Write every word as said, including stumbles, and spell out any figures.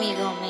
amigo mío.